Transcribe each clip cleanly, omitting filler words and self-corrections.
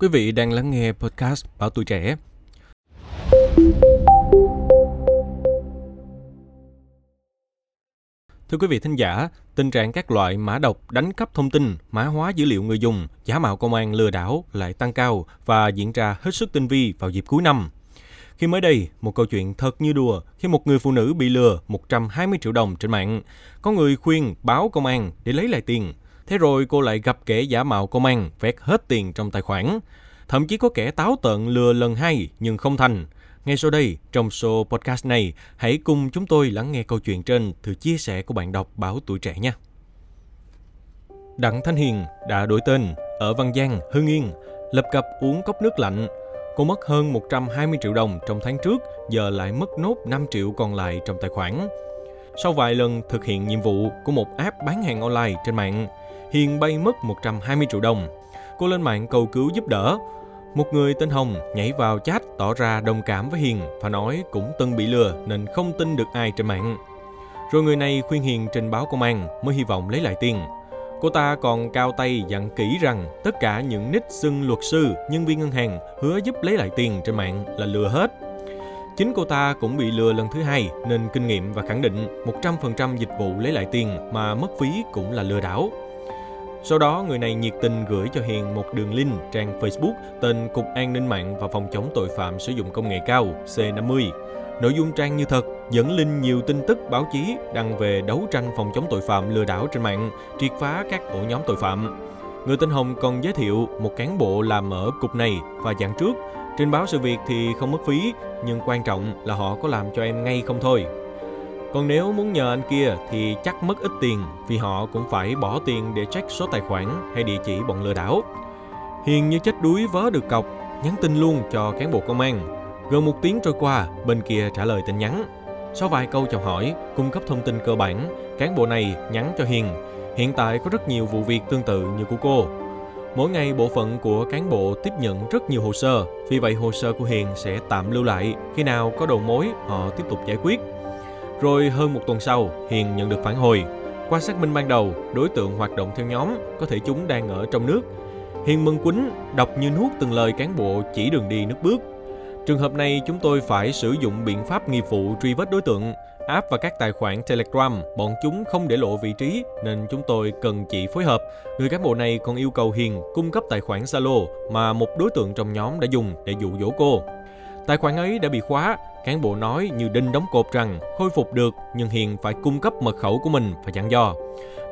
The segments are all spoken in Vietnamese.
Quý vị đang lắng nghe podcast Báo Tuổi Trẻ. Thưa quý vị thính giả, tình trạng các loại mã độc đánh cắp thông tin, mã hóa dữ liệu người dùng, giả mạo công an lừa đảo lại tăng cao và diễn ra hết sức tinh vi vào dịp cuối năm. Khi mới đây, một câu chuyện thật như đùa khi một người phụ nữ bị lừa 120 triệu đồng trên mạng. Có người khuyên báo công an để lấy lại tiền. Thế rồi cô lại gặp kẻ giả mạo công an vét hết tiền trong tài khoản. Thậm chí có kẻ táo tợn lừa lần hai nhưng không thành. Ngay sau đây, trong show podcast này, hãy cùng chúng tôi lắng nghe câu chuyện trên từ chia sẻ của bạn đọc Báo Tuổi Trẻ nha. Đặng Thanh Hiền đã đổi tên, ở Văn Giang, Hưng Yên, lập cập uống cốc nước lạnh. Cô mất hơn 120 triệu đồng trong tháng trước, giờ lại mất nốt 5 triệu còn lại trong tài khoản. Sau vài lần thực hiện nhiệm vụ của một app bán hàng online trên mạng, Hiền bay mất 120 triệu đồng. Cô lên mạng cầu cứu giúp đỡ. Một người tên Hồng nhảy vào chat tỏ ra đồng cảm với Hiền và nói cũng từng bị lừa nên không tin được ai trên mạng. Rồi người này khuyên Hiền trình báo công an mới hy vọng lấy lại tiền. Cô ta còn cao tay dặn kỹ rằng tất cả những nick xưng luật sư, nhân viên ngân hàng hứa giúp lấy lại tiền trên mạng là lừa hết. Chính cô ta cũng bị lừa lần thứ hai nên kinh nghiệm và khẳng định 100% dịch vụ lấy lại tiền mà mất phí cũng là lừa đảo. Sau đó, người này nhiệt tình gửi cho Hiền một đường link trang Facebook tên Cục An ninh mạng và phòng chống tội phạm sử dụng công nghệ cao C50. Nội dung trang như thật, dẫn link nhiều tin tức báo chí đăng về đấu tranh phòng chống tội phạm lừa đảo trên mạng, triệt phá các ổ nhóm tội phạm. Người tên Hồng còn giới thiệu một cán bộ làm ở cục này và dặn trước, trình báo sự việc thì không mất phí, nhưng quan trọng là họ có làm cho em ngay không thôi. Còn nếu muốn nhờ anh kia thì chắc mất ít tiền vì họ cũng phải bỏ tiền để check số tài khoản hay địa chỉ bọn lừa đảo. Hiền như chết đuối vớ được cọc, nhắn tin luôn cho cán bộ công an. Gần một tiếng trôi qua, bên kia trả lời tin nhắn. Sau vài câu chào hỏi, cung cấp thông tin cơ bản, cán bộ này nhắn cho Hiền. Hiện tại có rất nhiều vụ việc tương tự như của cô. Mỗi ngày bộ phận của cán bộ tiếp nhận rất nhiều hồ sơ, vì vậy hồ sơ của Hiền sẽ tạm lưu lại, khi nào có đầu mối họ tiếp tục giải quyết. Rồi hơn một tuần sau, Hiền nhận được phản hồi. Qua xác minh ban đầu, đối tượng hoạt động theo nhóm, có thể chúng đang ở trong nước. Hiền mừng quýnh, đọc như nuốt từng lời cán bộ chỉ đường đi nước bước. Trường hợp này chúng tôi phải sử dụng biện pháp nghiệp vụ truy vết đối tượng. App và các tài khoản Telegram, bọn chúng không để lộ vị trí nên chúng tôi cần chỉ phối hợp. Người cán bộ này còn yêu cầu Hiền cung cấp tài khoản Zalo mà một đối tượng trong nhóm đã dùng để dụ dỗ cô. Tài khoản ấy đã bị khóa. Cán bộ nói như đinh đóng cột rằng khôi phục được nhưng Hiền phải cung cấp mật khẩu của mình và dặn dò.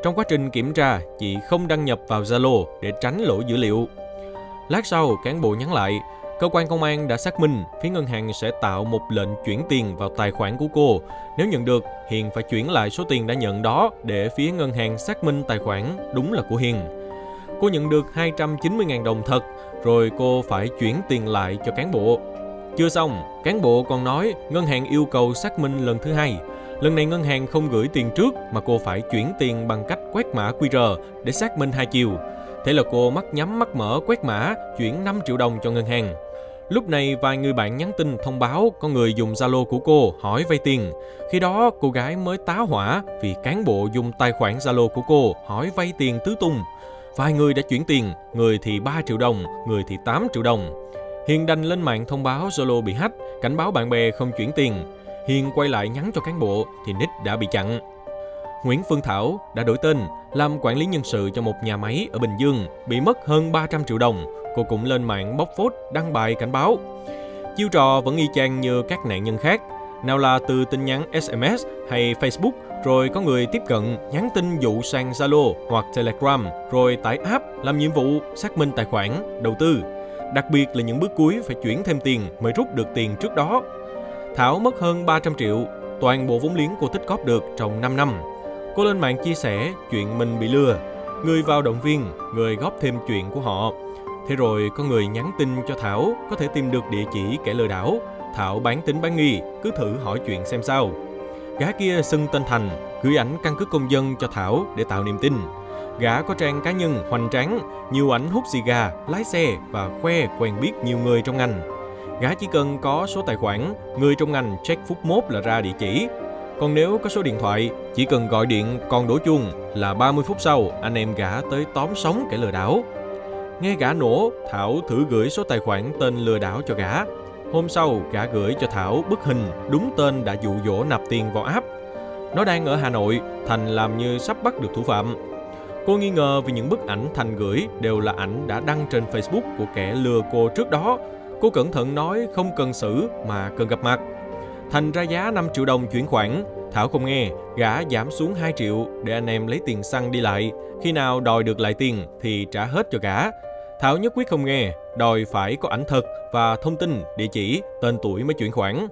Trong quá trình kiểm tra, chị không đăng nhập vào Zalo để tránh lộ dữ liệu. Lát sau, cán bộ nhắn lại, cơ quan công an đã xác minh phía ngân hàng sẽ tạo một lệnh chuyển tiền vào tài khoản của cô. Nếu nhận được, Hiền phải chuyển lại số tiền đã nhận đó để phía ngân hàng xác minh tài khoản đúng là của Hiền. Cô nhận được 290.000 đồng thật, rồi cô phải chuyển tiền lại cho cán bộ. Chưa xong, cán bộ còn nói ngân hàng yêu cầu xác minh lần thứ hai. Lần này ngân hàng không gửi tiền trước mà cô phải chuyển tiền bằng cách quét mã QR để xác minh hai chiều. Thế là cô mắt nhắm mắt mở quét mã, chuyển 5 triệu đồng cho ngân hàng. Lúc này vài người bạn nhắn tin thông báo có người dùng Zalo của cô hỏi vay tiền. Khi đó cô gái mới tá hỏa vì cán bộ dùng tài khoản Zalo của cô hỏi vay tiền tứ tung. Vài người đã chuyển tiền, người thì 3 triệu đồng, người thì 8 triệu đồng. Hiền đành lên mạng thông báo Zalo bị hack, cảnh báo bạn bè không chuyển tiền. Hiền quay lại nhắn cho cán bộ thì nick đã bị chặn. Nguyễn Phương Thảo đã đổi tên, làm quản lý nhân sự cho một nhà máy ở Bình Dương, bị mất hơn 300 triệu đồng. Cô cũng lên mạng bóc phốt, đăng bài cảnh báo. Chiêu trò vẫn y chang như các nạn nhân khác. Nào là từ tin nhắn SMS hay Facebook, rồi có người tiếp cận, nhắn tin dụ sang Zalo hoặc Telegram, rồi tải app, làm nhiệm vụ, xác minh tài khoản, đầu tư. Đặc biệt là những bước cuối phải chuyển thêm tiền mới rút được tiền trước đó. Thảo mất hơn 300 triệu, toàn bộ vốn liếng cô tích cóp được trong 5 năm. Cô lên mạng chia sẻ chuyện mình bị lừa, người vào động viên, người góp thêm chuyện của họ. Thế rồi có người nhắn tin cho Thảo có thể tìm được địa chỉ kẻ lừa đảo. Thảo bán tín bán nghi, cứ thử hỏi chuyện xem sao. Gã kia xưng tên Thành, gửi ảnh căn cước công dân cho Thảo để tạo niềm tin. Gã có trang cá nhân hoành tráng, nhiều ảnh hút xì gà, lái xe và khoe quen biết nhiều người trong ngành. Gã chỉ cần có số tài khoản, người trong ngành check phút mốt là ra địa chỉ. Còn nếu có số điện thoại, chỉ cần gọi điện còn đổ chuông là 30 phút sau anh em gã tới tóm sống kẻ lừa đảo. Nghe gã nổ, Thảo thử gửi số tài khoản tên lừa đảo cho gã. Hôm sau, gã gửi cho Thảo bức hình đúng tên đã dụ dỗ nạp tiền vào app. Nó đang ở Hà Nội, Thành làm như sắp bắt được thủ phạm. Cô nghi ngờ vì những bức ảnh Thành gửi đều là ảnh đã đăng trên Facebook của kẻ lừa cô trước đó. Cô cẩn thận nói không cần xử mà cần gặp mặt. Thành ra giá 5 triệu đồng chuyển khoản. Thảo không nghe, gã giảm xuống 2 triệu để anh em lấy tiền xăng đi lại. Khi nào đòi được lại tiền thì trả hết cho gã. Thảo nhất quyết không nghe, đòi phải có ảnh thật và thông tin, địa chỉ, tên tuổi mới chuyển khoản.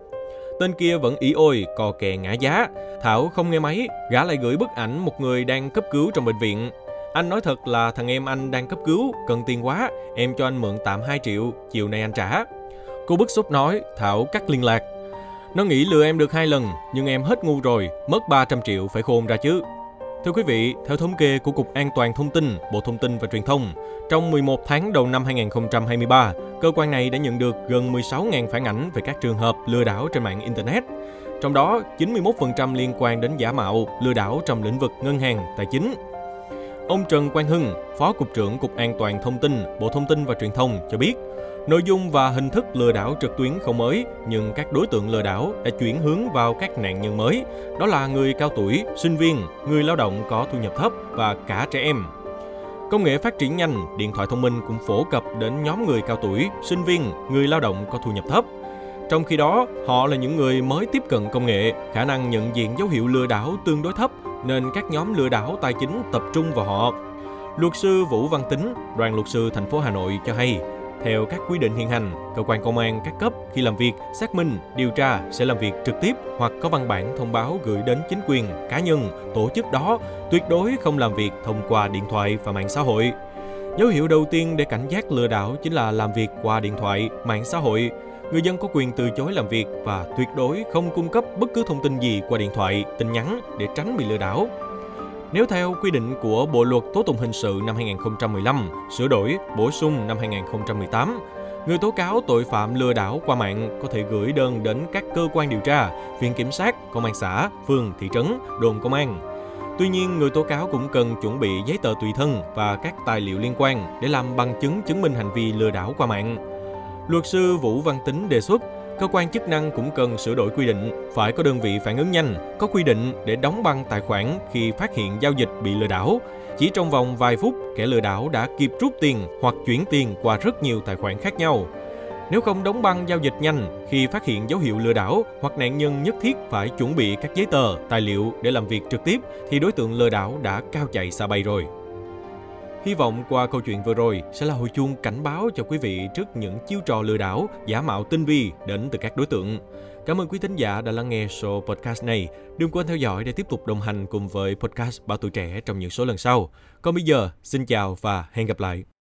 Tên kia vẫn ỉ ôi, cò kè ngã giá. Thảo không nghe máy, gã lại gửi bức ảnh một người đang cấp cứu trong bệnh viện. Anh nói thật là thằng em anh đang cấp cứu, cần tiền quá, em cho anh mượn tạm 2 triệu, chiều nay anh trả. Cô bức xúc nói, Thảo cắt liên lạc. Nó nghĩ lừa em được 2 lần, nhưng em hết ngu rồi, mất 300 triệu phải khôn ra chứ. Thưa quý vị, theo thống kê của Cục An toàn Thông tin, Bộ Thông tin và Truyền thông, trong 11 tháng đầu năm 2023, cơ quan này đã nhận được gần 16.000 phản ảnh về các trường hợp lừa đảo trên mạng Internet. Trong đó, 91% liên quan đến giả mạo, lừa đảo trong lĩnh vực ngân hàng, tài chính. Ông Trần Quang Hưng, Phó Cục trưởng Cục An toàn Thông tin, Bộ Thông tin và Truyền thông cho biết, nội dung và hình thức lừa đảo trực tuyến không mới, nhưng các đối tượng lừa đảo đã chuyển hướng vào các nạn nhân mới, đó là người cao tuổi, sinh viên, người lao động có thu nhập thấp và cả trẻ em. Công nghệ phát triển nhanh, điện thoại thông minh cũng phổ cập đến nhóm người cao tuổi, sinh viên, người lao động có thu nhập thấp. Trong khi đó, họ là những người mới tiếp cận công nghệ, khả năng nhận diện dấu hiệu lừa đảo tương đối thấp, nên các nhóm lừa đảo tài chính tập trung vào họ. Luật sư Vũ Văn Tính, đoàn luật sư thành phố Hà Nội cho hay, theo các quy định hiện hành, cơ quan công an các cấp khi làm việc, xác minh, điều tra sẽ làm việc trực tiếp hoặc có văn bản thông báo gửi đến chính quyền, cá nhân, tổ chức đó, tuyệt đối không làm việc thông qua điện thoại và mạng xã hội. Dấu hiệu đầu tiên để cảnh giác lừa đảo chính là làm việc qua điện thoại, mạng xã hội. Người dân có quyền từ chối làm việc và tuyệt đối không cung cấp bất cứ thông tin gì qua điện thoại, tin nhắn để tránh bị lừa đảo. Nếu theo quy định của Bộ Luật Tố Tụng Hình Sự năm 2015, sửa đổi, bổ sung năm 2018, người tố cáo tội phạm lừa đảo qua mạng có thể gửi đơn đến các cơ quan điều tra, viện kiểm sát, công an xã, phường, thị trấn, đồn công an. Tuy nhiên, người tố cáo cũng cần chuẩn bị giấy tờ tùy thân và các tài liệu liên quan để làm bằng chứng chứng minh hành vi lừa đảo qua mạng. Luật sư Vũ Văn Tính đề xuất, cơ quan chức năng cũng cần sửa đổi quy định, phải có đơn vị phản ứng nhanh, có quy định để đóng băng tài khoản khi phát hiện giao dịch bị lừa đảo. Chỉ trong vòng vài phút, kẻ lừa đảo đã kịp rút tiền hoặc chuyển tiền qua rất nhiều tài khoản khác nhau. Nếu không đóng băng giao dịch nhanh, khi phát hiện dấu hiệu lừa đảo hoặc nạn nhân nhất thiết phải chuẩn bị các giấy tờ, tài liệu để làm việc trực tiếp, thì đối tượng lừa đảo đã cao chạy xa bay rồi. Hy vọng qua câu chuyện vừa rồi sẽ là hồi chuông cảnh báo cho quý vị trước những chiêu trò lừa đảo, giả mạo tinh vi đến từ các đối tượng. Cảm ơn quý thính giả đã lắng nghe show podcast này. Đừng quên theo dõi để tiếp tục đồng hành cùng với podcast Báo Tuổi Trẻ trong những số lần sau. Còn bây giờ, xin chào và hẹn gặp lại!